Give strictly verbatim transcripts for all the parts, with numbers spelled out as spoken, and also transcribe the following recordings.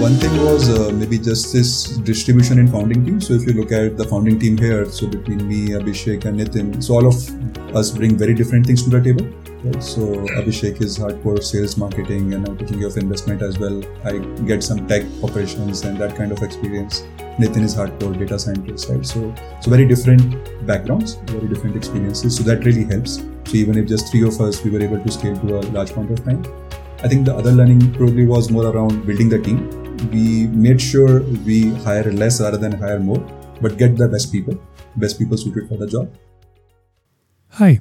One thing was uh, maybe just this distribution and founding team. So if you look at the founding team here, so between me, Abhishek and Nitin, so all of us bring very different things to the table. Right? So Abhishek is hardcore sales, marketing, and I'm taking care of investment as well. I get some tech operations and that kind of experience. Nitin is hardcore data scientist, right? So, so very different backgrounds, very different experiences. So that really helps. So even if just three of us, we were able to scale to a large amount of time. I think the other learning probably was more around building the team. We made sure we hire less rather than hire more, but get the best people, best people suited for the job. Hi,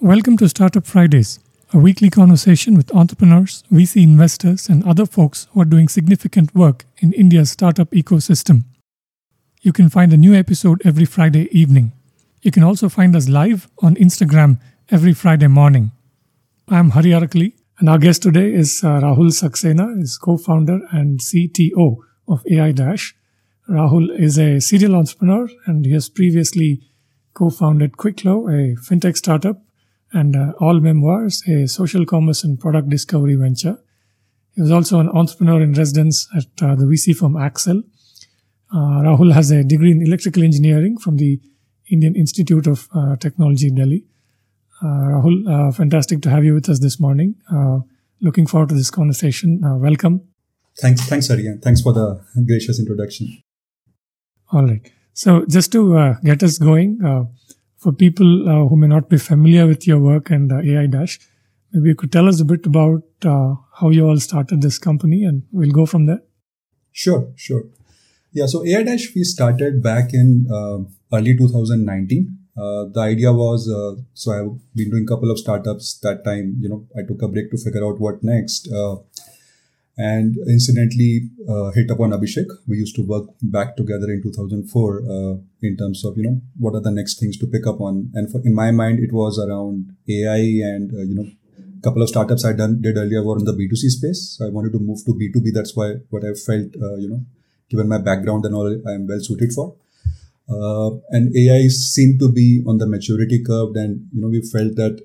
welcome to Startup Fridays, a weekly conversation with entrepreneurs, V C investors, and other folks who are doing significant work in India's startup ecosystem. You can find a new episode every Friday evening. You can also find us live on Instagram every Friday morning. I'm Hari Arakali. And our guest today is uh, Rahul Saxena, is co-founder and C T O of A I Dash. Rahul is a serial entrepreneur and he has previously co-founded Quicklow, a fintech startup, and uh, All Memoirs, a social commerce and product discovery venture. He was also an entrepreneur in residence at uh, the V C firm Accel. Uh, Rahul has a degree in electrical engineering from the Indian Institute of uh, Technology, Delhi. Uh, Rahul, uh, fantastic to have you with us this morning. Uh, looking forward to this conversation. Uh, welcome. Thanks, thanks, Hari. Thanks for the gracious introduction. All right. So just to uh, get us going, uh, for people uh, who may not be familiar with your work and uh, A I Dash, maybe you could tell us a bit about uh, how you all started this company and we'll go from there. Sure, sure. Yeah, so A I Dash, we started back in uh, early two thousand nineteen. Uh, the idea was, uh, so I've been doing a couple of startups that time, you know, I took a break to figure out what next. Uh, and incidentally, uh, hit upon Abhishek. We used to work back together in two thousand four uh, in terms of, you know, what are the next things to pick up on. And for, in my mind, it was around A I and, uh, you know, a couple of startups I done did earlier were in the B two C space. So I wanted to move to B two B. That's why what I felt, uh, you know, given my background and all, I am well suited for. Uh, and A I seemed to be on the maturity curve, and you know we felt that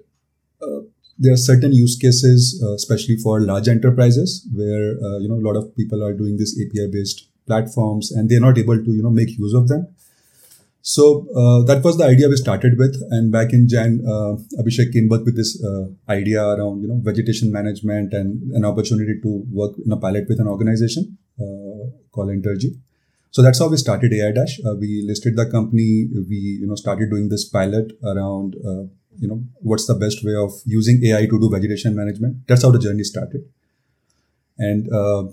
uh, there are certain use cases, uh, especially for large enterprises, where uh, you know a lot of people are doing this A P I-based platforms, and they're not able to you know make use of them. So uh, that was the idea we started with, and back in Jan, uh, Abhishek came back with this uh, idea around you know vegetation management and an opportunity to work in a pilot with an organization uh, called Intergy. So that's how we started A I Dash. Uh, we listed the company. We, you know, started doing this pilot around, uh, you know, what's the best way of using A I to do vegetation management. That's how the journey started. And uh,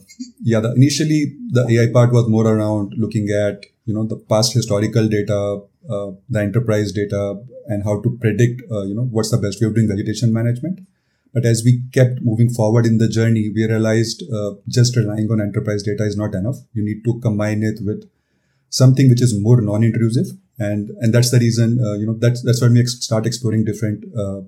yeah, the, initially the A I part was more around looking at, you know, the past historical data, uh, the enterprise data, and how to predict, uh, you know, what's the best way of doing vegetation management. But as we kept moving forward in the journey, we realized uh, just relying on enterprise data is not enough. You need to combine it with something which is more non-intrusive. And, and that's the reason, uh, you know, that's, that's when we ex- start exploring different uh,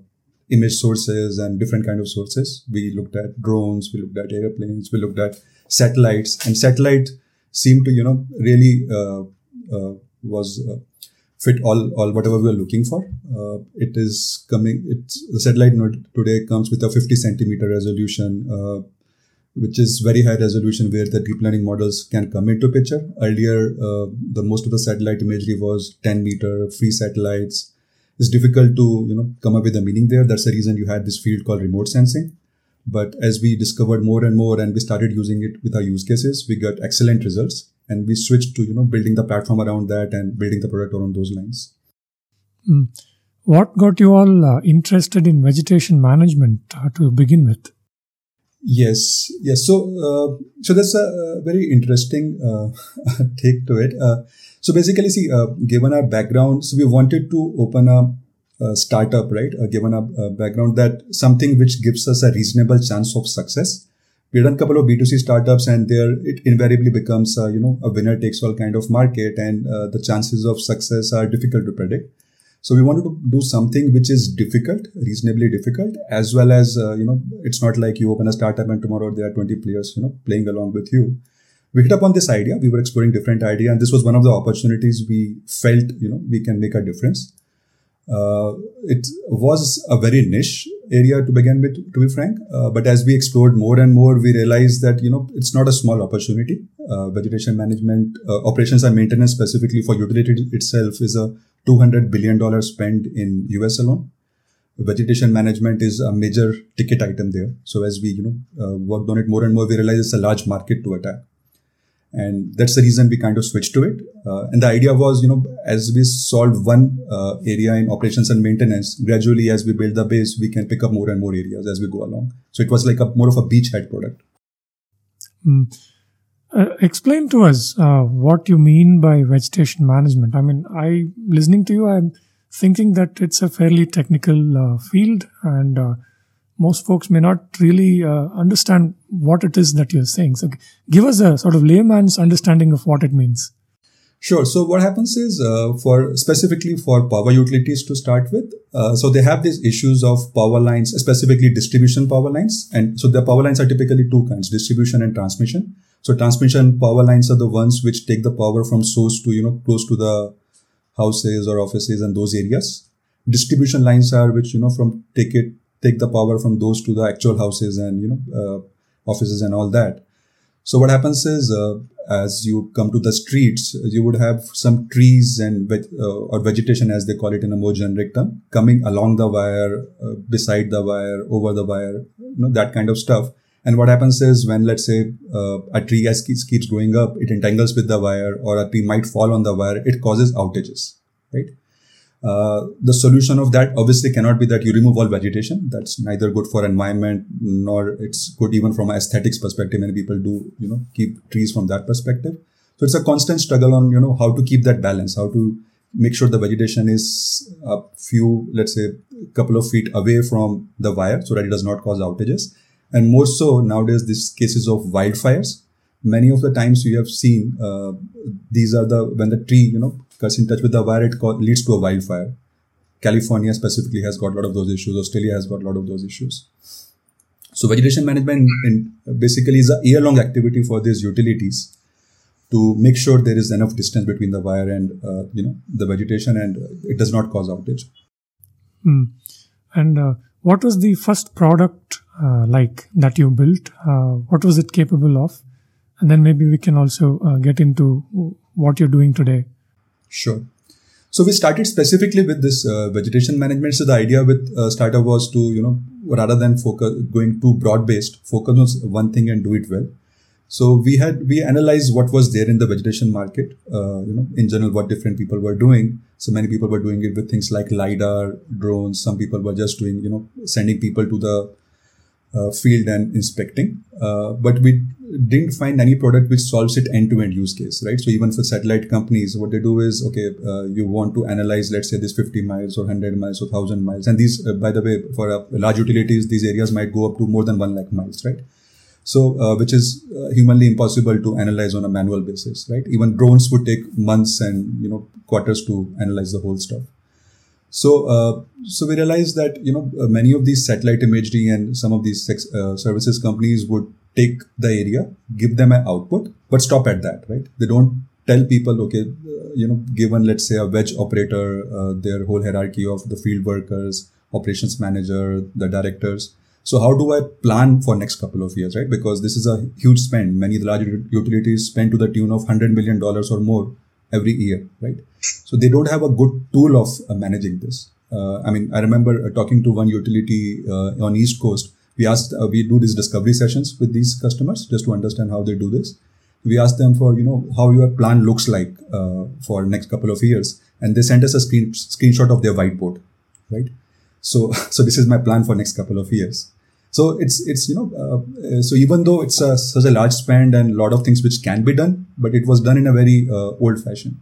image sources and different kind of sources. We looked at drones, we looked at airplanes, we looked at satellites. And satellite seemed to, you know, really uh, uh, was... Uh, fit all all whatever we are looking for. Uh, it is coming, it's, the satellite node today comes with a fifty centimeter resolution, uh, which is very high resolution where the deep learning models can come into picture. Earlier, uh, the most of the satellite imagery was ten meter, free satellites. It's difficult to, you know, come up with a meaning there. That's the reason you had this field called remote sensing. But as we discovered more and more and we started using it with our use cases, we got excellent results. And we switched to, you know, building the platform around that and building the product around those lines. Mm. What got you all uh, interested in vegetation management uh, to begin with? Yes, yes. So, uh, so that's a, a very interesting uh, take to it. Uh, so basically, see, uh, given our background, so we wanted to open a, a startup, right? Uh, given our uh, background, that something which gives us a reasonable chance of success. We've done a couple of B two C startups and there it invariably becomes, uh, you know, a winner takes all kind of market and uh, the chances of success are difficult to predict. So we wanted to do something which is difficult, reasonably difficult, as well as, uh, you know, it's not like you open a startup and tomorrow there are twenty players, you know, playing along with you. We hit upon this idea. We were exploring different ideas and this was one of the opportunities we felt, you know, we can make a difference. Uh, it was a very niche area to begin with, to be frank. Uh, but as we explored more and more, we realized that, you know, it's not a small opportunity. Uh, vegetation management, uh, operations and maintenance specifically for utility itself is a two hundred billion dollars spend in U S alone. Vegetation management is a major ticket item there. So as we, you know, uh, worked on it more and more, we realized it's a large market to attack. And that's the reason we kind of switched to it. Uh, and the idea was, you know, as we solve one uh, area in operations and maintenance, gradually as we build the base, we can pick up more and more areas as we go along. So it was like a more of a beachhead product. Mm. Uh, explain to us uh, what you mean by vegetation management. I mean, I listening to you, I'm thinking that it's a fairly technical uh, field, and uh, most folks may not really uh, understand what it is that you're saying. So give us a sort of layman's understanding of what it means. Sure. So what happens is, uh, for specifically for power utilities to start with, uh, so they have these issues of power lines, specifically distribution power lines. And so the power lines are typically two kinds, distribution and transmission. So transmission power lines are the ones which take the power from source to, you know, close to the houses or offices and those areas. Distribution lines are which, you know, from take it, take the power from those to the actual houses and, you know, uh, offices and all that. So what happens is, uh, as you come to the streets, you would have some trees and veg- uh, or vegetation, as they call it in a more generic term, coming along the wire, uh, beside the wire, over the wire, you know, that kind of stuff. And what happens is, when, let's say, uh, a tree as keeps, keeps going up, it entangles with the wire, or a tree might fall on the wire, it causes outages, right? Uh, the solution of that obviously cannot be that you remove all vegetation. That's neither good for environment, nor it's good even from an aesthetics perspective. Many people do, you know, keep trees from that perspective. So it's a constant struggle on, you know, how to keep that balance, how to make sure the vegetation is a few, let's say, couple of feet away from the wire so that it does not cause outages. And more so nowadays, these cases of wildfires. Many of the times you have seen, uh, these are the, when the tree, you know, in touch with the wire, it co- leads to a wildfire. California specifically has got a lot of those issues. Australia has got a lot of those issues. So vegetation management in, in basically is a year-long activity for these utilities to make sure there is enough distance between the wire and uh, you know the vegetation, and it does not cause outage. Hmm. And uh, what was the first product uh, like that you built? Uh, what was it capable of? And then maybe we can also uh, get into what you're doing today. Sure. So we started specifically with this uh, vegetation management. So the idea with uh, startup was to, you know, rather than focus going too broad based, focus on one thing and do it well. So we had, we analyzed what was there in the vegetation market, uh, you know, in general, what different people were doing. So many people were doing it with things like LiDAR, drones. Some people were just doing, you know, sending people to the uh, field and inspecting. Uh, but we didn't find any product which solves it end-to-end use case, right? So even for satellite companies, what they do is, okay, uh, you want to analyze, let's say, this fifty miles or one hundred miles or one thousand miles. And these, uh, by the way, for uh, large utilities, these areas might go up to more than one lakh miles, right? So, uh, which is uh, humanly impossible to analyze on a manual basis, right? Even drones would take months and, you know, quarters to analyze the whole stuff. So, uh, so we realized that, you know, uh, many of these satellite imagery and some of these sex, uh, services companies would take the area, give them an output, but stop at that, right? They don't tell people, okay, uh, you know, given, let's say, a wedge operator, uh, their whole hierarchy of the field workers, operations manager, the directors. So how do I plan for next couple of years, right? Because this is a huge spend. Many large utilities spend to the tune of one hundred million dollars or more every year, right? So they don't have a good tool of uh, managing this. Uh, I mean, I remember uh, talking to one utility uh, on East Coast. We asked, uh, we do these discovery sessions with these customers just to understand how they do this. We asked them for, you know, how your plan looks like uh, for next couple of years. And they sent us a screen, screenshot of their whiteboard, right? So, so this is my plan for next couple of years. So it's, it's, you know, uh, so even though it's a, such a large spend and a lot of things which can be done, but it was done in a very uh, old fashion.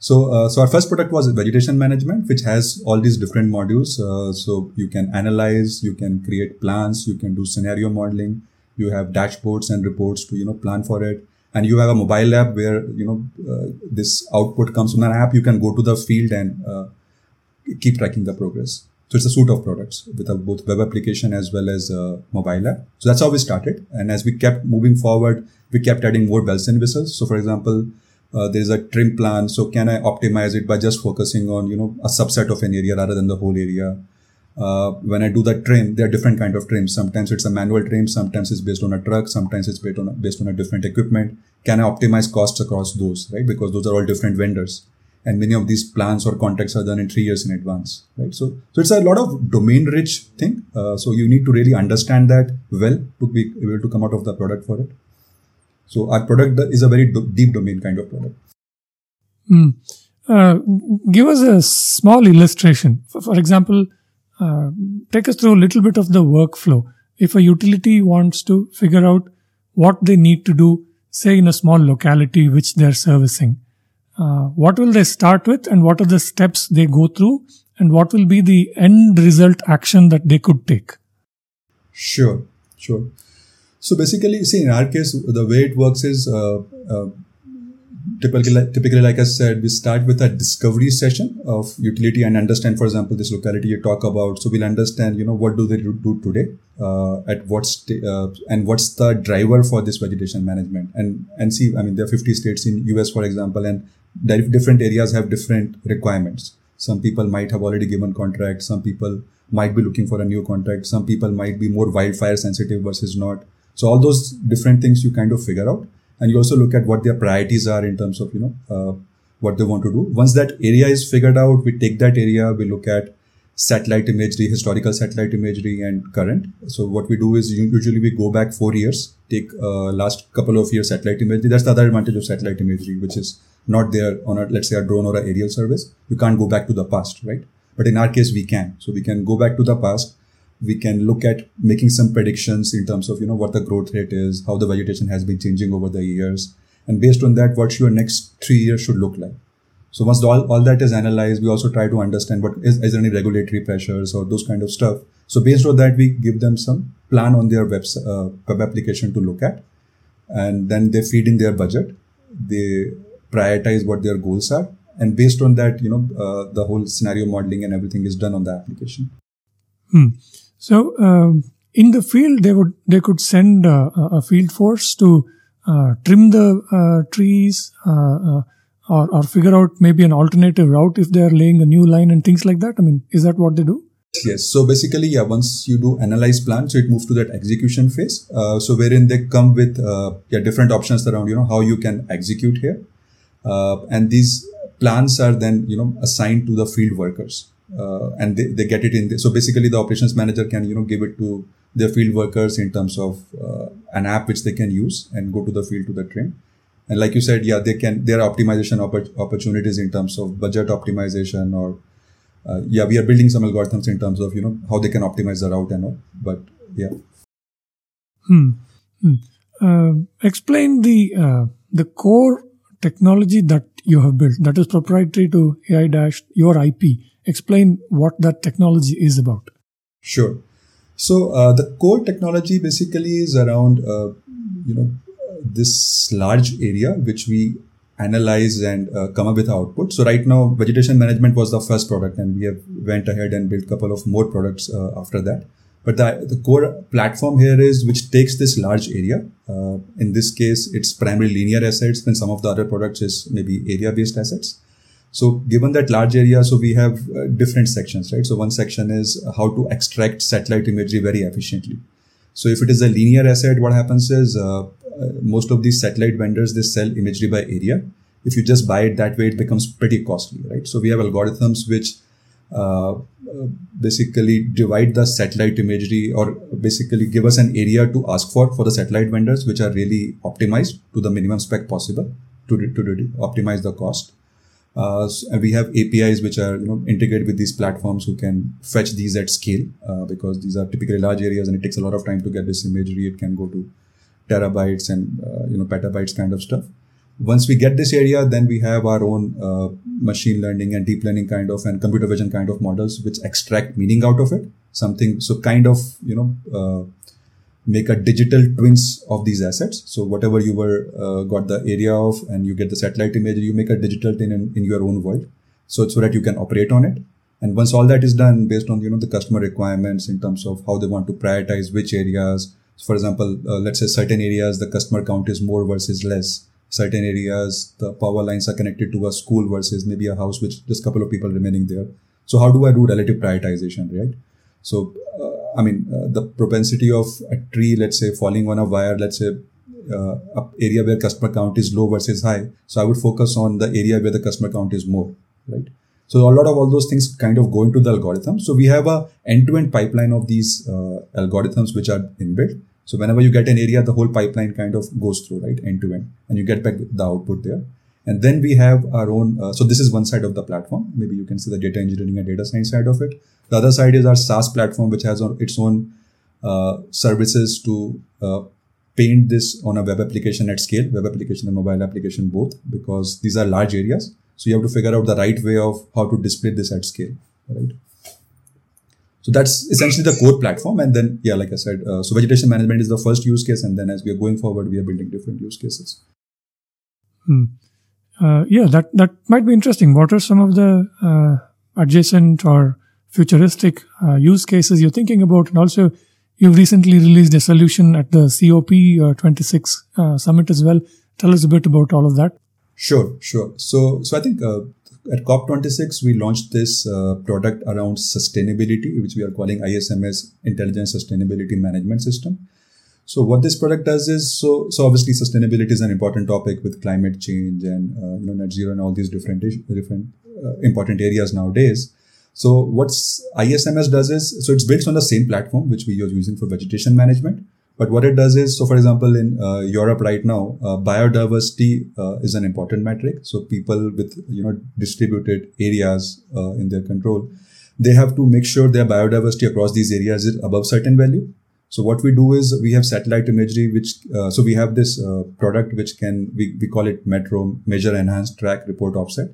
So, uh, so our first product was vegetation management, which has all these different modules. Uh, so you can analyze, you can create plans, you can do scenario modeling, you have dashboards and reports to, you know, plan for it. And you have a mobile app where, you know, uh, this output comes from an app. You can go to the field and uh, keep tracking the progress. So it's a suite of products with a, both web application as well as a mobile app. So that's how we started. And as we kept moving forward, we kept adding more bells and whistles. So for example, Uh, there is a trim plan. So can I optimize it by just focusing on, you know, a subset of an area rather than the whole area? Uh, when I do the trim, there are different kind of trims. Sometimes it's a manual trim, sometimes it's based on a truck, sometimes it's based on a, based on a different equipment. Can I optimize costs across those, right? Because those are all different vendors, and many of these plans or contracts are done in three years in advance, right? So, so it's a lot of domain-rich thing. Uh, so you need to really understand that well to be able to come out of the product for it. So our product is a very do- deep domain kind of product. Mm. Uh, give us a small illustration. For, for example, Uh, take us through a little bit of the workflow. If a utility wants to figure out what they need to do, say in a small locality which they're servicing, uh, what will they start with and what are the steps they go through and what will be the end result action that they could take? Sure, sure. So basically, see, in our case, the way it works is uh, uh, Typically, typically, like I said, we start with a discovery session of utility and understand, for example, this locality you talk about. So we'll understand, you know, what do they do today, uh, at what sta- uh, and what's the driver for this vegetation management, and and see, I mean, there are fifty states in U S, for example, and different areas have different requirements. Some people might have already given contracts. Some people might be looking for a new contract. Some people might be more wildfire sensitive versus not. So all those different things you kind of figure out. And you also look at what their priorities are in terms of, you know, uh, what they want to do. Once that area is figured out, we take that area, we look at satellite imagery, historical satellite imagery and current. So what we do is usually we go back four years, take uh, last couple of years satellite imagery. That's the other advantage of satellite imagery, which is not there on a, let's say, a drone or an aerial service. You can't go back to the past, right? But in our case, we can. So we can go back to the past. We can look at making some predictions in terms of, you know, what the growth rate is, how the vegetation has been changing over the years. And based on that, what your next three years should look like. So once all, all that is analyzed, we also try to understand what is, is there any regulatory pressures or those kind of stuff. So based on that, we give them some plan on their web, uh, web application to look at. And then they feed in their budget. They prioritize what their goals are. And based on that, you know, uh, the whole scenario modeling and everything is done on the application. Hmm. So, um, in the field, they would they could send uh, a field force to uh, trim the uh, trees uh, uh, or, or figure out maybe an alternative route if they are laying a new line and things like that. I mean, is that what they do? Yes. So, basically, yeah, once you do analyze plan, so it moves to that execution phase. Uh, so, wherein they come with uh, yeah, different options around, you know, how you can execute here. Uh, and these plans are then, you know, assigned to the field workers. Uh, and they, they get it in. The, so basically the operations manager can, you know, give it to their field workers in terms of uh, an app which they can use and go to the field to the trim. And like you said, yeah, they can, there are optimization oppor- opportunities in terms of budget optimization or, uh, yeah, we are building some algorithms in terms of, you know, how they can optimize the route and all, but yeah. Hmm. hmm. Uh, explain the, uh, the core technology that you have built that is proprietary to A I-Dash, your I P. Explain what that technology is about. Sure. So uh, the core technology basically is around, uh, you know, this large area which we analyze and uh, come up with output. So right now, vegetation management was the first product and we have went ahead and built a couple of more products uh, after that. But the, the core platform here is which takes this large area. Uh, in this case, it's primarily linear assets and some of the other products is maybe area-based assets. So given that large area, so we have uh, different sections, right? So one section is how to extract satellite imagery very efficiently. So if it is a linear asset, what happens is uh, uh, most of these satellite vendors, they sell imagery by area. If you just buy it that way, it becomes pretty costly, right? So we have algorithms which uh, basically divide the satellite imagery or basically give us an area to ask for for the satellite vendors, which are really optimized to the minimum spec possible to, to, to optimize the cost. Uh, and we have A P Is which are, you know, integrated with these platforms who can fetch these at scale, uh, because these are typically large areas and it takes a lot of time to get this imagery. It can go to terabytes and, uh, you know, petabytes kind of stuff. Once we get this area, then we have our own uh, machine learning and deep learning kind of and computer vision kind of models which extract meaning out of it. Something, so kind of, you know, uh, make a digital twins of these assets. So whatever you were uh, got the area of and you get the satellite image, you make a digital twin in, in your own world. So so that you can operate on it. And once all that is done based on, you know, the customer requirements in terms of how they want to prioritize which areas. For example, uh, let's say certain areas, the customer count is more versus less. Certain areas, the power lines are connected to a school versus maybe a house, which just a couple of people remaining there. So how do I do relative prioritization, right? So, uh, I mean, uh, the propensity of a tree, let's say, falling on a wire, let's say, uh, a area where customer count is low versus high. So I would focus on the area where the customer count is more, right? So a lot of all those things kind of go into the algorithm. So we have a end-to-end pipeline of these uh, algorithms which are inbuilt. So whenever you get an area, the whole pipeline kind of goes through, right, end-to-end, and you get back the output there. And then we have our own, uh, so this is one side of the platform. Maybe you can see the data engineering and data science side of it. The other side is our SaaS platform, which has on its own uh, services to uh, paint this on a web application at scale, web application and mobile application both, because these are large areas. So you have to figure out the right way of how to display this at scale, right? So that's essentially the core platform. And then, yeah, like I said, uh, so vegetation management is the first use case. And then as we are going forward, we are building different use cases. Hmm. Uh, yeah, that, that might be interesting. What are some of the uh, adjacent or futuristic uh, use cases you're thinking about? And also, you've recently released a solution at the C O P twenty-six uh, summit as well. Tell us a bit about all of that. Sure, sure. So, so I think uh, at C O P twenty-six, we launched this uh, product around sustainability, which we are calling I S M S, Intelligent Sustainability Management System. So what this product does is, so, so obviously sustainability is an important topic with climate change and uh, you know, net zero and all these different, different uh, important areas nowadays. So what I S M S does is, so it's built on the same platform, which we are using for vegetation management. But what it does is, so for example, in uh, Europe right now, uh, biodiversity uh, is an important metric. So people with, you know, distributed areas uh, in their control, they have to make sure their biodiversity across these areas is above certain value. So what we do is we have satellite imagery, which, uh, so we have this uh, product, which can, we, we call it METRO, Measure, Enhance, Track, Report, Offset.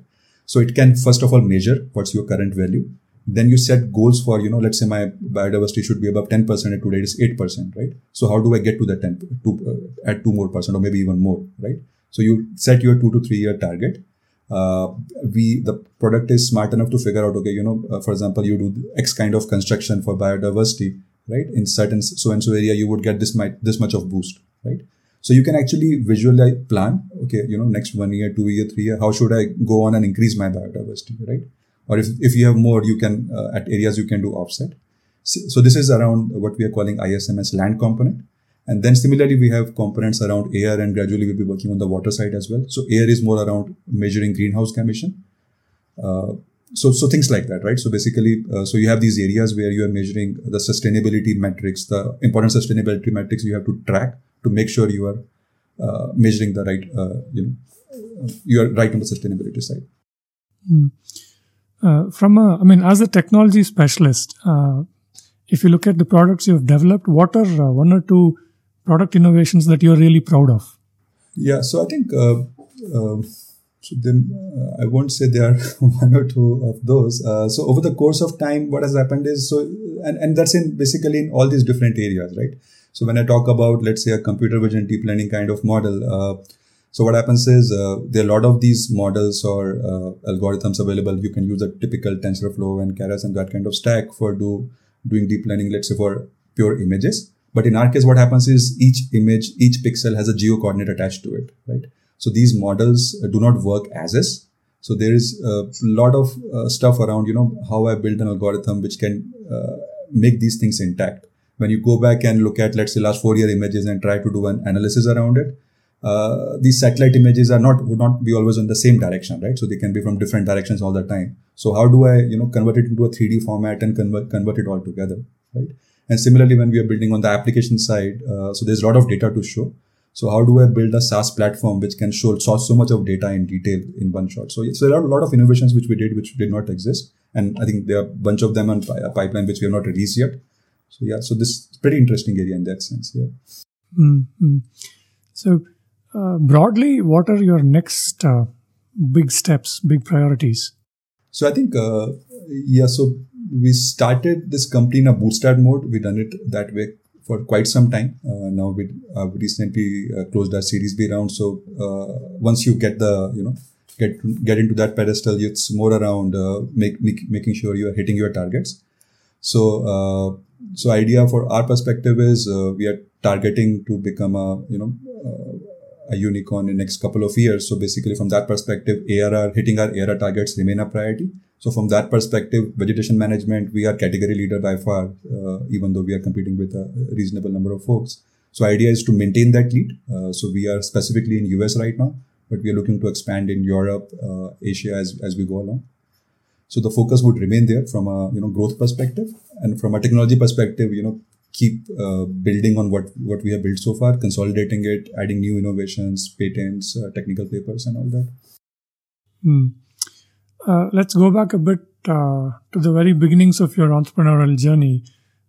So it can, first of all, measure what's your current value. Then you set goals for, you know, let's say my biodiversity should be above ten percent and today it is eight percent, right? So how do I get to the ten, two, uh, add two more percent or maybe even more, right? So you set your two to three year target. Uh, we, the product is smart enough to figure out, okay, you know, uh, for example, you do X kind of construction for biodiversity, right? In certain so-and-so area, you would get this might, this much of boost, right? So you can actually visualize, plan, okay, you know, next one year, two year, three year, how should I go on and increase my biodiversity, right? Or if, if you have more, you can, uh, at areas you can do offset. So, so this is around what we are calling I S M S land component. And then similarly, we have components around air, and gradually we'll be working on the water side as well. So air is more around measuring greenhouse emission. Uh, so, so things like that, right? So basically, uh, so you have these areas where you are measuring the sustainability metrics, the important sustainability metrics you have to track to make sure you are uh, measuring the right, uh, you know, you are right on the sustainability side. Mm. Uh, from a, I mean, as a technology specialist, uh, if you look at the products you've developed, what are uh, one or two product innovations that you're really proud of? Yeah, so I think uh, uh, so then, uh, I won't say there are one or two of those. Uh, so over the course of time, what has happened is, so and, and that's in basically in all these different areas, right? So when I talk about, let's say, a computer vision deep learning kind of model, uh, so what happens is uh, there are a lot of these models or uh, algorithms available. You can use a typical TensorFlow and Keras and that kind of stack for do doing deep learning, let's say for pure images. But in our case, what happens is each image, each pixel has a geo-coordinate attached to it, right? So these models do not work as is. So there is a lot of uh, stuff around, you know, how I build an algorithm which can uh, make these things intact. When you go back and look at, let's say, last four-year images and try to do an analysis around it, Uh, these satellite images are not, would not be always in the same direction, right? So they can be from different directions all the time. So how do I, you know, convert it into a three D format and convert, convert it all together, right? And similarly, when we are building on the application side, uh, so there's a lot of data to show. So how do I build a SaaS platform which can show so, so much of data in detail in one shot? So, so there are a lot of innovations which we did, which did not exist. And I think there are a bunch of them on a pipeline, which we have not released yet. So yeah, so this is a pretty interesting area in that sense. Yeah. Mm-hmm. So, Uh, broadly, what are your next uh, big steps, big priorities? So I think, uh, yeah, so we started this company in a bootstrap mode. We've done it that way for quite some time. Uh, now we uh, recently uh, closed our Series B round. So uh, once you get the, you know, get get into that pedestal, it's more around uh, make, make, making sure you are hitting your targets. So, uh, so idea for our perspective is uh, we are targeting to become a, you know, uh, a unicorn in the next couple of years. So basically from that perspective, A R R, hitting our A R R targets remain a priority. So from that perspective, vegetation management, we are category leader by far, uh, even though we are competing with a reasonable number of folks. So idea is to maintain that lead. Uh, so we are specifically in U S right now, but we are looking to expand in Europe, uh, Asia as, as we go along. So the focus would remain there from a you know growth perspective, and from a technology perspective, you know keep uh, building on what, what we have built so far, consolidating it, adding new innovations, patents, uh, technical papers, and all that. Hmm. Uh, let's go back a bit uh, to the very beginnings of your entrepreneurial journey.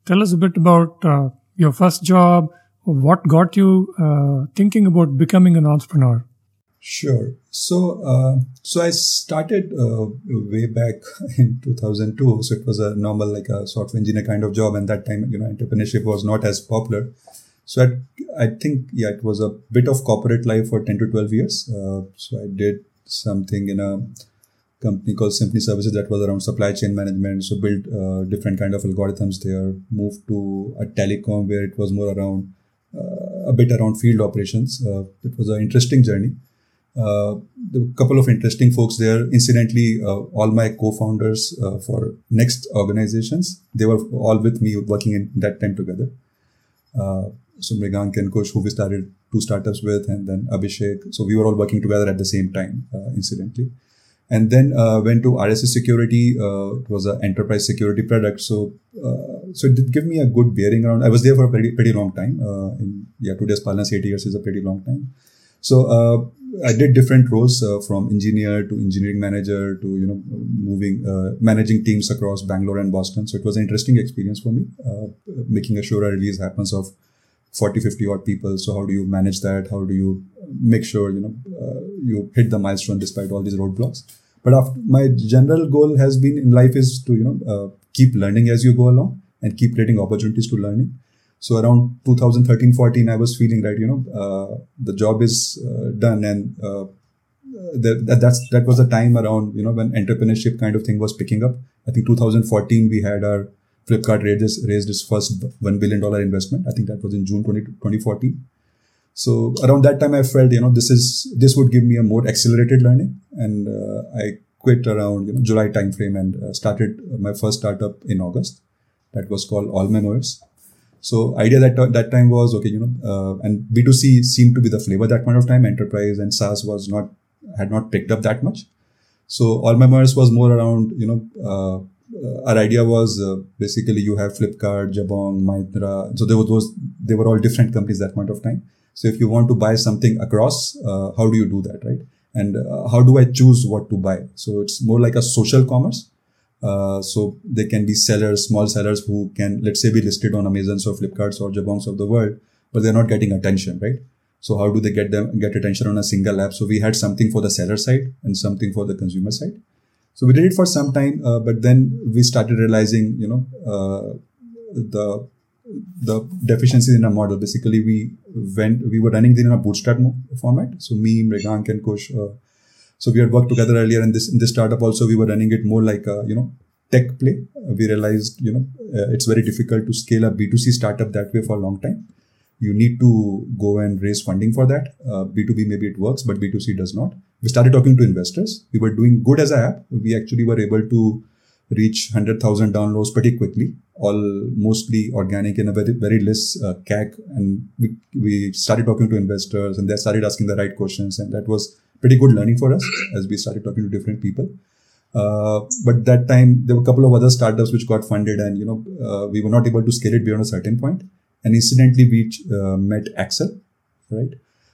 Tell us a bit about uh, your first job. What got you uh, thinking about becoming an entrepreneur? Sure. So, uh, so I started uh, way back in two thousand two. So it was a normal, like a software engineer kind of job. And that time, you know, entrepreneurship was not as popular. So I, I think, yeah, it was a bit of corporate life for ten to twelve years. Uh, so I did something in a company called Symphony Services that was around supply chain management. So built uh, different kind of algorithms there. Moved to a telecom where it was more around uh, a bit around field operations. Uh, it was an interesting journey. Uh, there were a couple of interesting folks there. Incidentally, uh, all my co-founders uh, for next organizations, they were all with me working in that time together. Uh, so Mregank and Kosh, who we started two startups with, and then Abhishek. So we were all working together at the same time, uh, incidentally. And then uh, went to R S A Security. Uh, it was an enterprise security product. So uh, so it did give me a good bearing around. I was there for a pretty, pretty long time. Uh, in, yeah, today's parlance, eighty years is a pretty long time. So uh, I did different roles uh, from engineer to engineering manager to, you know, moving, uh, managing teams across Bangalore and Boston. So it was an interesting experience for me, uh, making sure a release happens of forty, fifty odd people. So how do you manage that? How do you make sure, you know, uh, you hit the milestone despite all these roadblocks? But after, my general goal has been in life is to, you know, uh, keep learning as you go along and keep creating opportunities to learning. So around two thousand thirteen, fourteen, I was feeling that, you know, uh, the job is uh, done. And uh, that, that that's that was a time around, you know, when entrepreneurship kind of thing was picking up. I think two thousand fourteen, we had our Flipkart raised, raised its first one billion dollars investment. I think that was in June twenty fourteen. So around that time, I felt, you know, this is this would give me a more accelerated learning. And uh, I quit around you know, July timeframe and uh, started my first startup in August. That was called All Memoirs. So idea that t- that time was, okay, you know, uh, and B two C seemed to be the flavor that point of time. Enterprise and SaaS was not, had not picked up that much. So All Memoirs was more around, you know, uh, our idea was uh, basically you have Flipkart, Jabong, Mitra. So there were those, they were all different companies that point of time. So if you want to buy something across, uh, how do you do that, right? And uh, how do I choose what to buy? So it's more like a social commerce. Uh, so they can be sellers, small sellers who can, let's say, be listed on Amazon's or Flipkart's or Jabong's of the world, but they're not getting attention, right? So how do they get them, get attention on a single app? So we had something for the seller side and something for the consumer side. So we did it for some time, uh, but then we started realizing, you know, uh, the, the deficiencies in our model. Basically, we went, we were running it in a bootstrap format. So me, Mregank and Kosh, uh, So we had worked together earlier in this in this startup. Also, we were running it more like a, you know, tech play. We realized, you know, uh, it's very difficult to scale a B two C startup that way for a long time. You need to go and raise funding for that. Uh, B two B, maybe it works, but B two C does not. We started talking to investors. We were doing good as an app. We actually were able to reach one hundred thousand downloads pretty quickly, all mostly organic and a very, very less uh, C A C. And we, we started talking to investors and they started asking the right questions. And that was pretty good learning for us as we started talking to different people. Uh, but that time, there were a couple of other startups which got funded and, you know, uh, we were not able to scale it beyond a certain point. And incidentally, we uh, met Accel, right?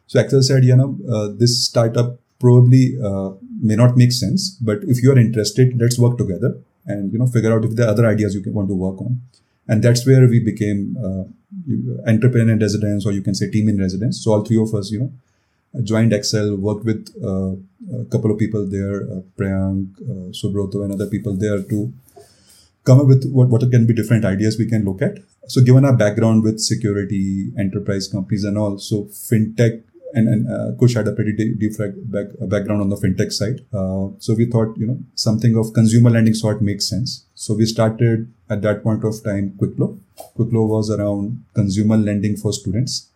So Accel said, you know, uh, this startup probably uh, may not make sense, but if you are interested, let's work together and, you know, figure out if there are other ideas you want to work on. And that's where we became uh, entrepreneur in residence, or you can say team in residence. So all three of us, you know, joined Accel, worked with uh, a couple of people there, uh, Priyank, uh, Subrotho, and other people there to come up with what, what can be different ideas we can look at. So given our background with security, enterprise companies and all, so fintech, and, and uh, Kush had a pretty deep, deep back, background on the fintech side. Uh, so we thought, you know, something of consumer lending sort makes sense. So we started at that point of time Quicklow. Quicklow was around consumer lending for students.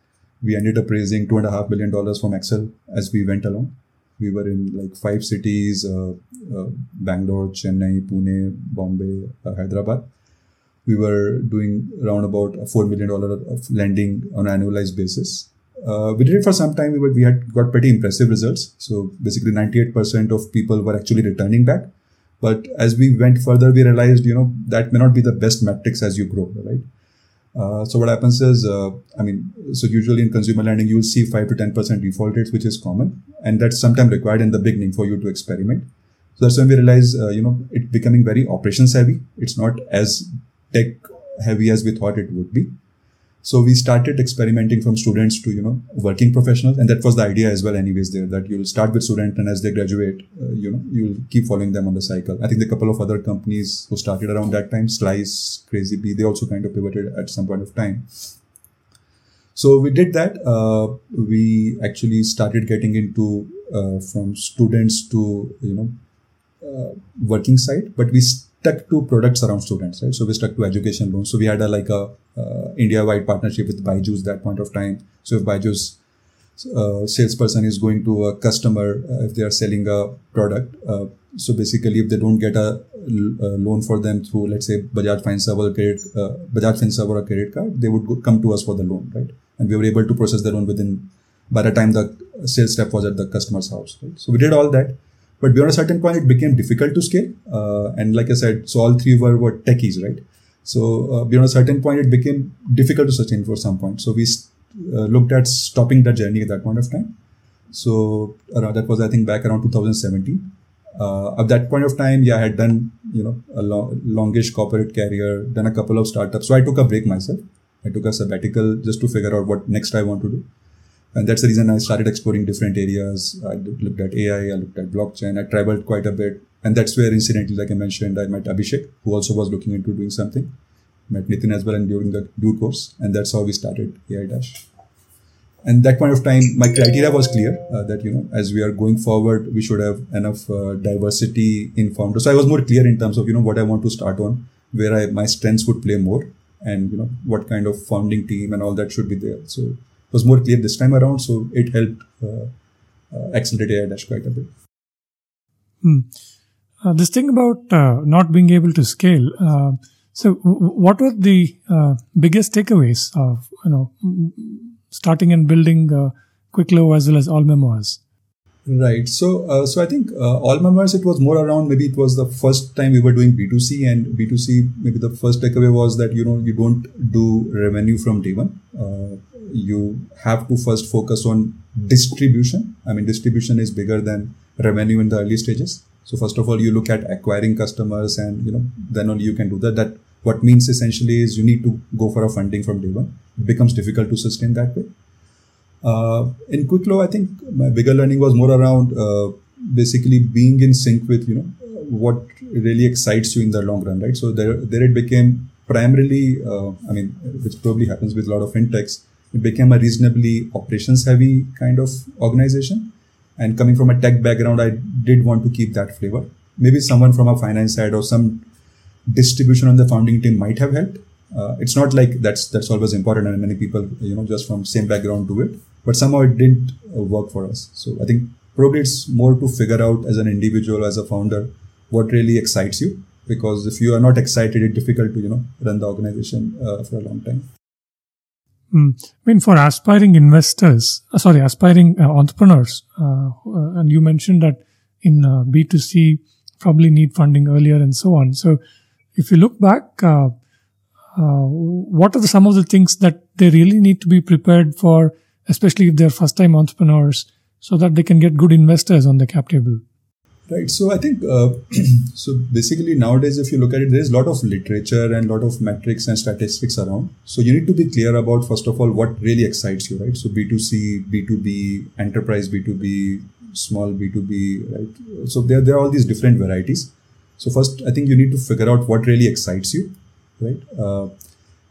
We ended up raising two and a half billion dollars from Accel as we went along. We were in like five cities, uh, uh, Bangalore, Chennai, Pune, Bombay, uh, Hyderabad. We were doing around about four million dollars of lending on an annualized basis. Uh, we did it for some time, but we had got pretty impressive results. So basically ninety-eight percent of people were actually returning back. But as we went further, we realized, you know, that may not be the best metrics as you grow, right? Uh, so what happens is, uh, I mean, so usually in consumer lending, you will see five to ten percent default rates, which is common. And that's sometimes required in the beginning for you to experiment. So that's when we realize, uh, you know, it's becoming very operations heavy. It's not as tech heavy as we thought it would be. So we started experimenting from students to, you know, working professionals. And that was the idea as well anyways there, that you'll start with student and as they graduate, uh, you know, you'll keep following them on the cycle. I think the couple of other companies who started around that time, Slice, Crazy B, they also kind of pivoted at some point of time. So we did that. Uh, we actually started getting into uh, from students to, you know, uh, working side, but we st- stuck to products around students, right? So we stuck to education loans. So we had a like a uh, India-wide partnership with Byju's that point of time. So if Byju's uh, salesperson is going to a customer, uh, if they are selling a product, uh, so basically if they don't get a, a loan for them through, let's say, Bajaj Finance or credit, uh, Bajaj Finance or a credit card, they would go, come to us for the loan, right? And we were able to process the loan within by the time the sales rep was at the customer's house, right? So we did all that. But beyond a certain point, it became difficult to scale. Uh, and like I said, so all three were, were techies, right? So uh, beyond a certain point, it became difficult to sustain for some point. So we st- uh, looked at stopping that journey at that point of time. So uh, that was, I think, back around two thousand seventeen. Uh, at that point of time, yeah, I had done, you know, a lo- longish corporate career, done a couple of startups. So I took a break myself. I took a sabbatical just to figure out what next I want to do. And that's the reason I started exploring different areas. I looked at A I, I looked at blockchain, I traveled quite a bit. And that's where, incidentally, like I mentioned, I met Abhishek, who also was looking into doing something. Met Nitin as well, and during the due course. And that's how we started A I-Dash. And that point of time, my criteria was clear uh, that, you know, as we are going forward, we should have enough uh, diversity in founders. So I was more clear in terms of, you know, what I want to start on, where I, my strengths would play more, and, you know, what kind of founding team and all that should be there. So was more clear this time around, so it helped uh, uh, accelerate A I-Dash quite a bit. Hmm. Uh, this thing about uh, not being able to scale, uh, so w- what were the uh, biggest takeaways of, you know, starting and building uh, Quicklow as well as All Memoirs? Right. So, uh, so I think uh, All Memoirs, it was more around, maybe it was the first time we were doing B two C, and B two C, maybe the first takeaway was that, you know, you don't do revenue from day one. Uh, you have to first focus on distribution. I mean, distribution is bigger than revenue in the early stages. So first of all, you look at acquiring customers, and, you know, then only you can do that. That what means essentially is you need to go for a funding from day one. It becomes difficult to sustain that way. Uh, in Quicklow, I think my bigger learning was more around uh, basically being in sync with, you know, what really excites you in the long run, right? So there, there it became primarily, uh, I mean, which probably happens with a lot of fintechs, it became a reasonably operations-heavy kind of organization. And coming from a tech background, I did want to keep that flavor. Maybe someone from a finance side or some distribution on the founding team might have helped. Uh, it's not like that's that's always important, and many people, you know, just from same background do it. But somehow it didn't uh, work for us. So I think probably it's more to figure out as an individual, as a founder, what really excites you. Because if you are not excited, it's difficult to, you know, run the organization uh, for a long time. Mm. I mean, for aspiring investors, uh, sorry, aspiring uh, entrepreneurs, uh, uh, and you mentioned that in uh, B two C, probably need funding earlier and so on. So if you look back, uh, uh, what are the, some of the things that they really need to be prepared for, especially if they're first-time entrepreneurs, so that they can get good investors on the cap table? Right. So I think, uh, so basically nowadays, if you look at it, there's a lot of literature and a lot of metrics and statistics around. So you need to be clear about, first of all, what really excites you, right? So B two C, B two B, enterprise B two B, small B two B, right? So there, there are all these different varieties. So first, I think you need to figure out what really excites you, right? Uh,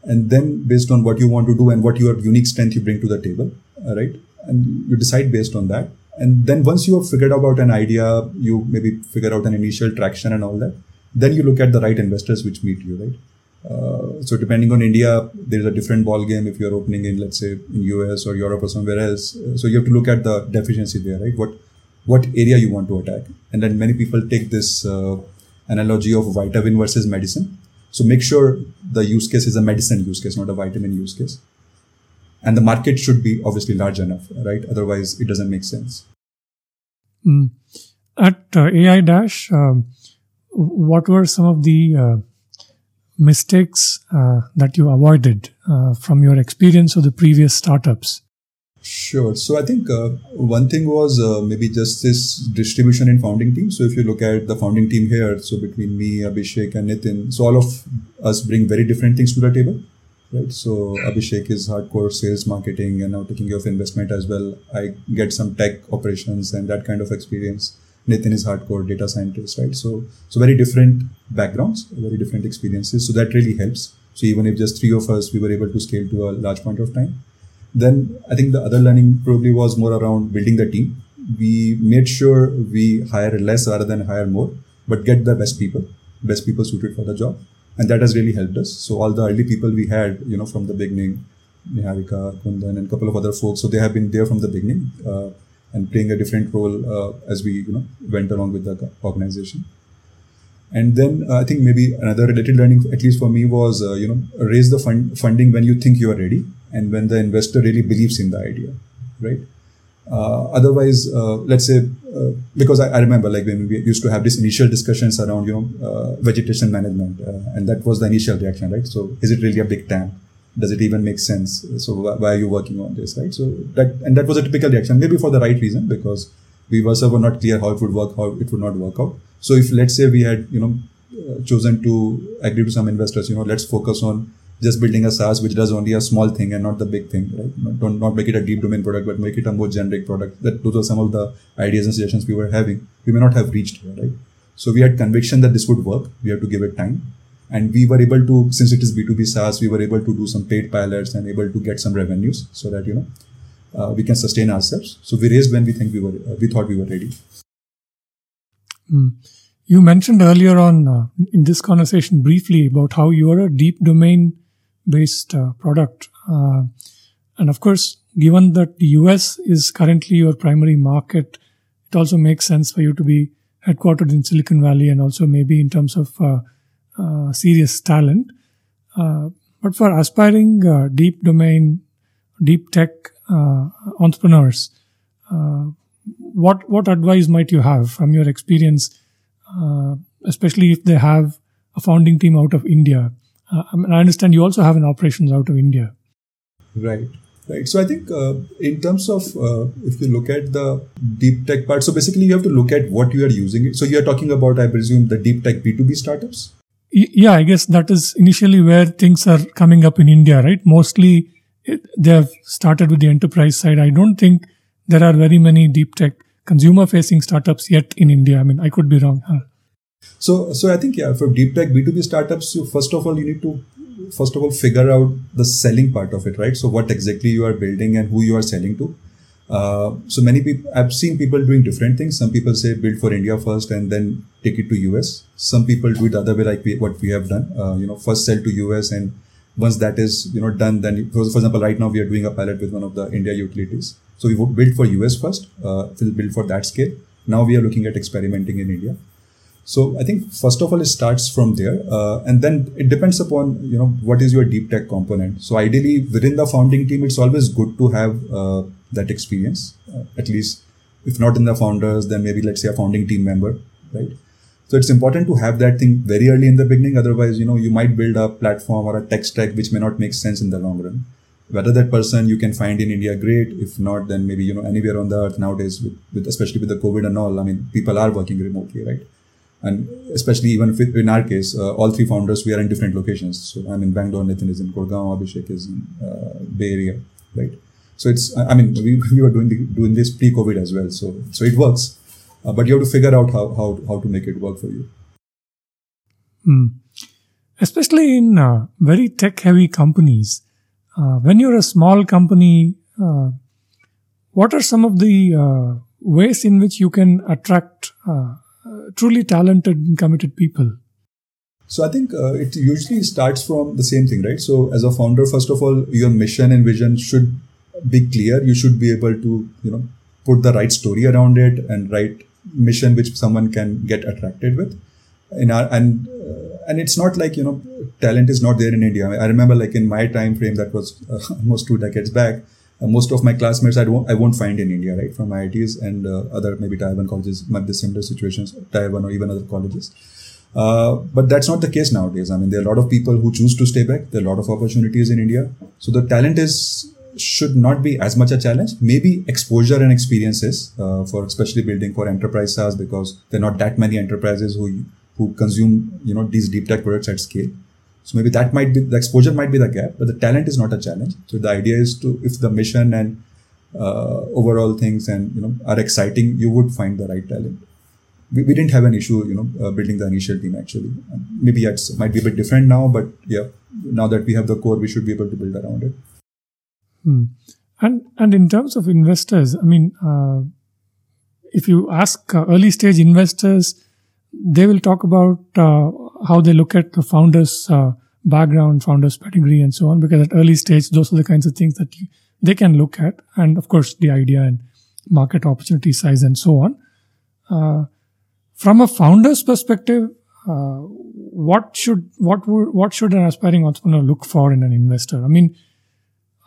and then based on what you want to do and what your unique strength you bring to the table, right? And you decide based on that. And then once you have figured out an idea, you maybe figure out an initial traction and all that, then you look at the right investors which meet you, right? Uh, so depending on India, there's a different ball game if you're opening in, let's say, in U S or Europe or somewhere else. So you have to look at the deficiency there, right? What what area you want to attack. And then many people take this uh, analogy of vitamin versus medicine. So make sure the use case is a medicine use case, not a vitamin use case. And the market should be obviously large enough, right? Otherwise, it doesn't make sense. Mm. At uh, A I-Dash, um, what were some of the uh, mistakes uh, that you avoided uh, from your experience of the previous startups? Sure. So I think uh, one thing was uh, maybe just this distribution and founding team. So if you look at the founding team here, so between me, Abhishek and Nitin, so all of us bring very different things to the table. Right. So Abhishek is hardcore sales, marketing, and now taking care of investment as well. I get some tech operations and that kind of experience. Nitin is hardcore data scientist, right? So, so very different backgrounds, very different experiences. So that really helps. So even if just three of us, we were able to scale to a large point of time. Then I think the other learning probably was more around building the team. We made sure we hire less rather than hire more, but get the best people, best people suited for the job. And that has really helped us. So all the early people we had, you know, from the beginning, Niharika, Kundan, and a couple of other folks. So they have been there from the beginning uh, and playing a different role uh, as we, you know, went along with the organization. And then uh, I think maybe another related learning, at least for me, was, uh, you know, raise the fund- funding when you think you are ready and when the investor really believes in the idea, right? Uh, otherwise, uh, let's say, uh, because I, I remember like when we used to have these initial discussions around, you know, uh, vegetation management, uh, and that was the initial reaction, right? So is it really a big T A M? Does it even make sense? So wh- why are you working on this, right? So that, and that was a typical reaction, maybe for the right reason, because we were sort of not clear how it would work, how it would not work out. So if let's say we had, you know, uh, chosen to agree to some investors, you know, let's focus on just building a SaaS which does only a small thing and not the big thing, right? Not, don't not make it a deep domain product, but make it a more generic product. That those are some of the ideas and suggestions we were having. We may not have reached here, right? So we had conviction that this would work. We have to give it time, and we were able to, since it is B two B SaaS, we were able to do some paid pilots and able to get some revenues so that you know uh, we can sustain ourselves. So we raised when we think we were uh, we thought we were ready. Mm. You mentioned earlier on uh, in this conversation briefly about how you are a deep domain based uh, product. Uh, and of course, given that the U S is currently your primary market, it also makes sense for you to be headquartered in Silicon Valley and also maybe in terms of uh, uh, serious talent. Uh, but for aspiring uh, deep domain, deep tech uh, entrepreneurs, uh, what what advice might you have from your experience, uh, especially if they have a founding team out of India? Uh, I mean, I understand you also have an operations out of India. Right, right. So I think uh, in terms of, uh, if you look at the deep tech part, so basically you have to look at what you are using it. So you are talking about, I presume, the deep tech B two B startups? Y- yeah, I guess that is initially where things are coming up in India, right? Mostly it, they have started with the enterprise side. I don't think there are very many deep tech consumer-facing startups yet in India. I mean, I could be wrong, huh? So, so I think, yeah, for deep tech B two B startups, you first of all, you need to, first of all, figure out the selling part of it, right? So what exactly you are building and who you are selling to. Uh, so many people, I've seen people doing different things. Some people say build for India first and then take it to U S. Some people do it the other way, like we, what we have done, uh, you know, first sell to U S. And once that is, you know, done, then for, for example, right now we are doing a pilot with one of the India utilities. So we would build for U S first, uh, we'll build for that scale. Now we are looking at experimenting in India. So I think first of all, it starts from there. Uh, and then it depends upon, you know, what is your deep tech component. So ideally within the founding team, it's always good to have uh, that experience, uh, at least if not in the founders, then maybe let's say a founding team member, right? So it's important to have that thing very early in the beginning. Otherwise, you know, you might build a platform or a tech stack, which may not make sense in the long run. Whether that person you can find in India, great. If not, then maybe, you know, anywhere on the earth nowadays, with, with especially with the COVID and all, I mean, people are working remotely, right? And especially even if in our case, uh, all three founders, we are in different locations. So I'm in Bangalore, Nitin is in Gurgaon, Abhishek is in uh, Bay Area, right? So it's, I mean, we, we were doing the, doing this pre-COVID as well. So so it works, uh, but you have to figure out how how, how to make it work for you. Hmm. Especially in uh, very tech-heavy companies, uh, when you're a small company, uh, what are some of the uh, ways in which you can attract uh, Uh, truly talented and committed people? So I think uh, it usually starts from the same thing, right? So as a founder, first of all, your mission and vision should be clear. You should be able to, you know, put the right story around it and right mission which someone can get attracted with. In our, and uh, and it's not like, you know, talent is not there in India. I remember, like, in my time frame, that was uh, almost two decades back, uh, most of my classmates I won't I won't find in India, right, from I I Ts and uh, other maybe Tier one colleges might be similar situations, Tier one or even other colleges. Uh, but that's not the case nowadays. I mean, there are a lot of people who choose to stay back. There are a lot of opportunities in India. So the talent is should not be as much a challenge. Maybe exposure and experiences uh, for especially building for enterprise SaaS, because there are not that many enterprises who who consume, you know, these deep tech products at scale. So maybe that might be, the exposure might be the gap, but the talent is not a challenge. So the idea is to, if the mission and uh, overall things and, you know, are exciting, you would find the right talent. We, we didn't have an issue, you know, uh, building the initial team actually. Maybe it might be a bit different now, but yeah, now that we have the core, we should be able to build around it. Hmm. And, and in terms of investors, I mean, uh, if you ask uh, early stage investors, they will talk about uh, how they look at the founder's uh, background, founder's pedigree, and so on, because at early stage, those are the kinds of things that you, they can look at. And of course, the idea and market opportunity size and so on. Uh, from a founder's perspective, uh, what should, what would, what should an aspiring entrepreneur look for in an investor? I mean,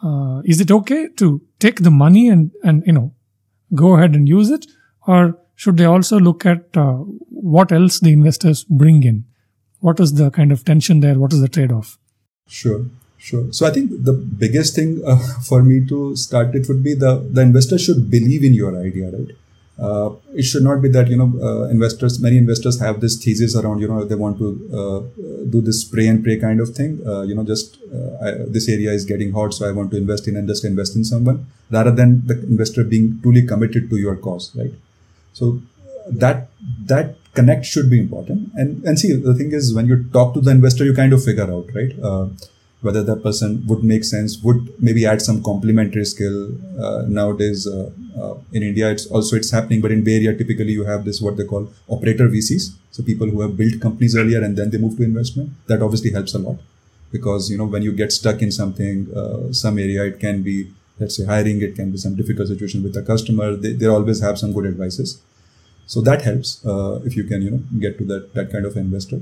uh, is it okay to take the money and, and, you know, go ahead and use it? Or should they also look at uh, what else the investors bring in? What is the kind of tension there? What is the trade-off? Sure, sure. So I think the biggest thing uh, for me to start it would be the, the investor should believe in your idea, right? Uh, it should not be that, you know, uh, investors, many investors have this thesis around, you know, they want to uh, do this spray and pray kind of thing. Uh, you know, just uh, I, this area is getting hot, so I want to invest in and just invest in someone, rather than the investor being truly committed to your cause, right? So that that connect should be important. And and see, the thing is, when you talk to the investor, you kind of figure out, right, uh, whether that person would make sense, would maybe add some complementary skill. Uh, nowadays, uh, uh, in India, it's also it's happening, but in Bay Area, typically you have this what they call operator V Cs. So people who have built companies earlier and then they move to investment. That obviously helps a lot, because, you know, when you get stuck in something, uh, some area, it can be, let's say, hiring, it can be some difficult situation with the customer. They, they always have some good advices. So that helps uh, if you can, you know, get to that, that kind of investor.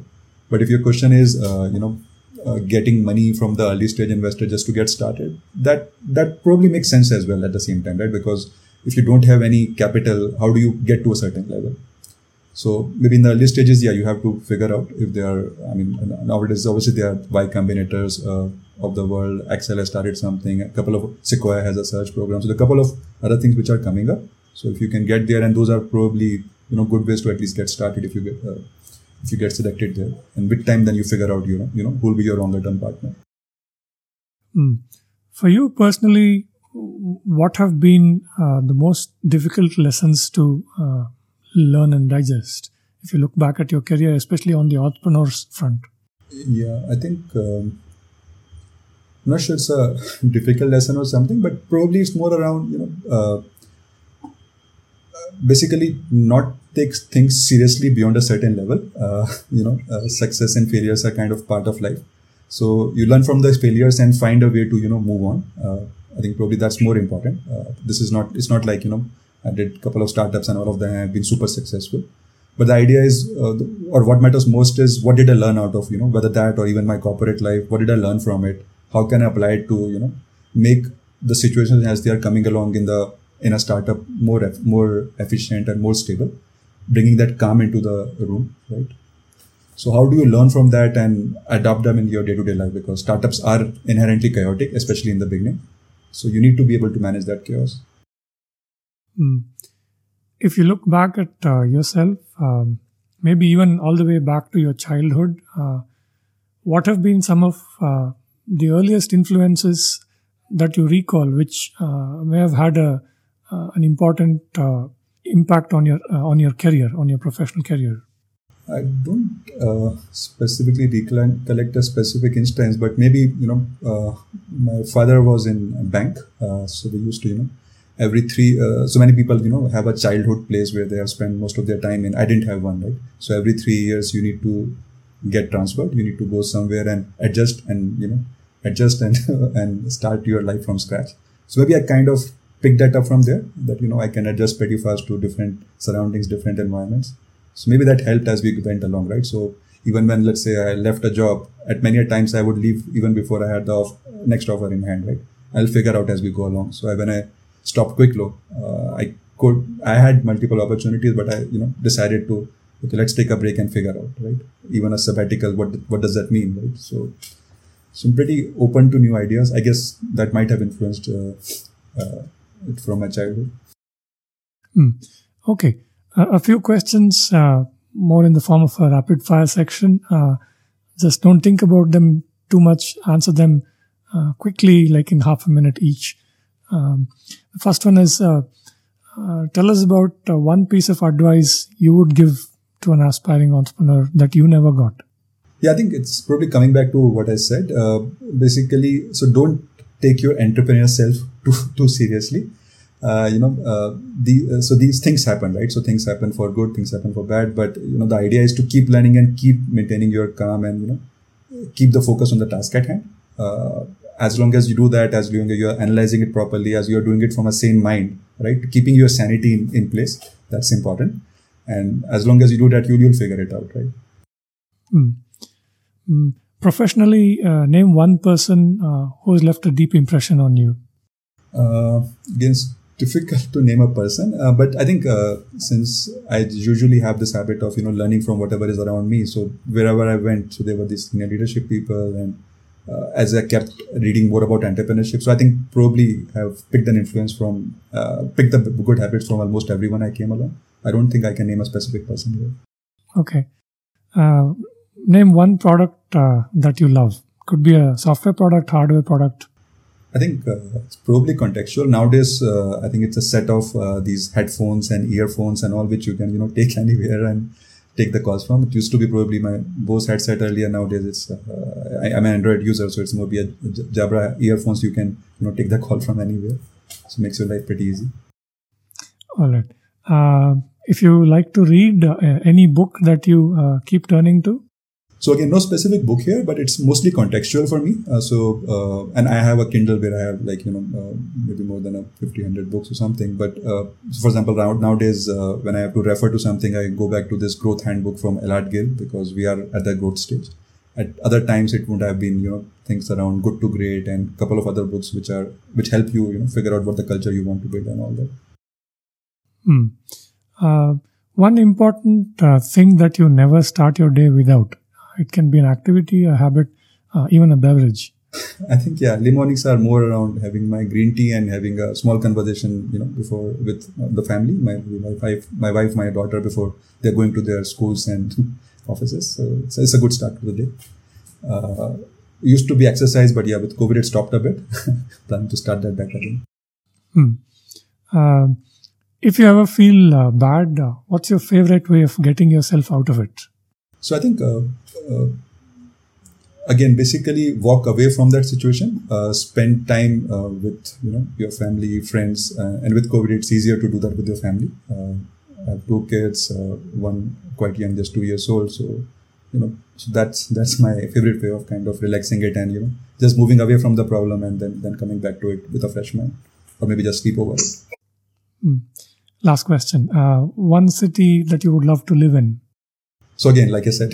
But if your question is, uh, you know, uh, getting money from the early stage investor just to get started, that that probably makes sense as well at the same time, right? Because if you don't have any capital, how do you get to a certain level? So maybe in the early stages, yeah, you have to figure out if they are, I mean, nowadays, obviously, there are Y Combinators uh, of the world. Accel has started something. A couple of, Sequoia has a search program. So there are a couple of other things which are coming up. So if you can get there, and those are probably, you know, good ways to at least get started if you get, uh, if you get selected there. And with time, then you figure out, you know, you know, who will be your longer term partner. Mm. For you personally, what have been uh, the most difficult lessons to uh, learn and digest? If you look back at your career, especially on the entrepreneur's front. Yeah, I think, um, I'm not sure it's a difficult lesson or something, but probably it's more around, you know, uh, basically not take things seriously beyond a certain level. Uh, you know, uh, success and failures are kind of part of life. So you learn from those failures and find a way to, you know, move on. Uh, I think probably that's more important. Uh, this is not, it's not like, you know, I did a couple of startups and all of them have been super successful. But the idea is, uh, or what matters most is, what did I learn out of, you know, whether that or even my corporate life, what did I learn from it? How can I apply it to, you know, make the situations as they are coming along in the in a startup more more efficient and more stable, bringing that calm into the room, right? So how do you learn from that and adopt them in your day-to-day life? Because startups are inherently chaotic, especially in the beginning. So you need to be able to manage that chaos. Mm. If you look back at uh, yourself, um, maybe even all the way back to your childhood, uh, what have been some of uh, the earliest influences that you recall, which uh, may have had a Uh, an important uh, impact on your uh, on your career, on your professional career? I don't uh, specifically recollect a specific instance, but maybe, you know, uh, my father was in a bank, uh, so they used to, you know, every three, uh, so many people, you know, have a childhood place where they have spent most of their time in. I didn't have one, right? So every three years you need to get transferred, you need to go somewhere and adjust and, you know, adjust and, and start your life from scratch. So maybe I kind of pick that up from there, that, you know, I can adjust pretty fast to different surroundings, different environments. So maybe that helped as we went along, right? So even when, let's say, I left a job, at many times I would leave even before I had the off- next offer in hand, right? I'll figure out as we go along. So I, when I stopped Quicklow, uh, I could, I had multiple opportunities, but I, you know, decided to, okay, let's take a break and figure out, right? Even a sabbatical, what what does that mean, right? So, so I'm pretty open to new ideas. I guess that might have influenced uh, uh, it from my childhood. Hmm. Okay. Uh, a few questions, uh, more in the form of a rapid fire section. Uh, just don't think about them too much. Answer them uh, quickly, like in half a minute each. Um, the first one is, uh, uh, tell us about uh, one piece of advice you would give to an aspiring entrepreneur that you never got. Yeah, I think it's probably coming back to what I said. Uh, basically, so don't take your entrepreneur self too, too seriously. Uh, you know, uh, the uh, so these things happen, right? So things happen for good, things happen for bad. But, you know, the idea is to keep learning and keep maintaining your calm and, you know, keep the focus on the task at hand. Uh, as long as you do that, as long as you're analyzing it properly, as you're doing it from a sane mind, right? Keeping your sanity in, in place, that's important. And as long as you do that, you'll, you'll figure it out, right? Mm. Mm. Professionally, uh, name one person uh, who has left a deep impression on you. Uh, yes. Difficult to name a person, uh, but I think uh, since I usually have this habit of, you know, learning from whatever is around me. So wherever I went, so there were these senior leadership people, and uh, as I kept reading more about entrepreneurship, so I think probably have picked an influence from, uh, picked the good habits from almost everyone I came along. I don't think I can name a specific person here. Okay. Uh, name one product uh, that you love. Could be a software product, hardware product. I think uh, it's probably contextual. Nowadays, uh, I think it's a set of uh, these headphones and earphones and all, which you can, you know, take anywhere and take the calls from. It used to be probably my Bose headset earlier. Nowadays, it's uh, I, I'm an Android user, so it's more be a Jabra earphones. You can, you know, take the call from anywhere. So it makes your life pretty easy. All right. Uh, if you like to read uh, any book that you uh, keep turning to. So again, no specific book here, but it's mostly contextual for me. Uh, so, uh, and I have a Kindle where I have, like, you know, uh, maybe more than a fifty, one hundred books or something. But uh, for example, nowadays, uh, when I have to refer to something, I go back to this growth handbook from Elad Gill, because we are at the growth stage. At other times, it would have been, you know, things around Good to Great and a couple of other books which are, which help you, you know, figure out what the culture you want to build and all that. Hmm. Uh, one important uh, thing that you never start your day without. It can be an activity, a habit, uh, even a beverage. I think, yeah, early mornings are more around having my green tea and having a small conversation, you know, before with the family, my my wife, my wife, my daughter, before they're going to their schools and offices. So it's, it's a good start to the day. Uh, used to be exercise, but yeah, with COVID, it stopped a bit. Planning to start that back again. Hmm. Uh, if you ever feel uh, bad, uh, what's your favorite way of getting yourself out of it? So I think, uh, uh, again, basically walk away from that situation, uh, spend time uh, with, you know, your family, friends, uh, and with COVID, it's easier to do that with your family. Uh, I have two kids, uh, one quite young, just two years old. So, you know, so that's, that's my favorite way of kind of relaxing it and, you know, just moving away from the problem and then, then coming back to it with a fresh mind, or maybe just sleep over it. Mm. Last question. Uh, one city that you would love to live in. So again, like I said,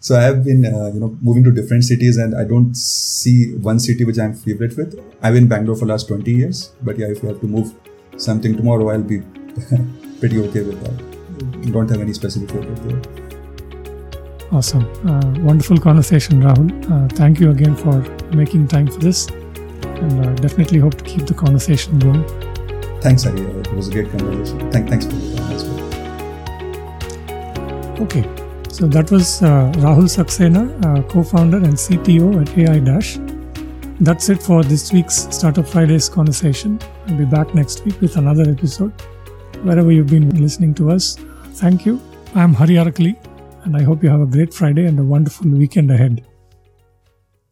so I have been, uh, you know, moving to different cities, and I don't see one city which I'm favorite with. I've been in Bangalore for the last twenty years, but yeah, if you have to move something tomorrow, I'll be pretty okay with that. Don't have any specific favorite there. Awesome. Uh, wonderful conversation, Rahul. Uh, thank you again for making time for this, and uh, definitely hope to keep the conversation going. Thanks, Hari. It was a great conversation. Thank, thanks for the time as well. Okay. So that was uh, Rahul Saxena, uh, co-founder and C T O at A I Dash. That's it for this week's Startup Fridays conversation. I'll be back next week with another episode. Wherever you've been listening to us, thank you. I'm Hari Arakali, and I hope you have a great Friday and a wonderful weekend ahead.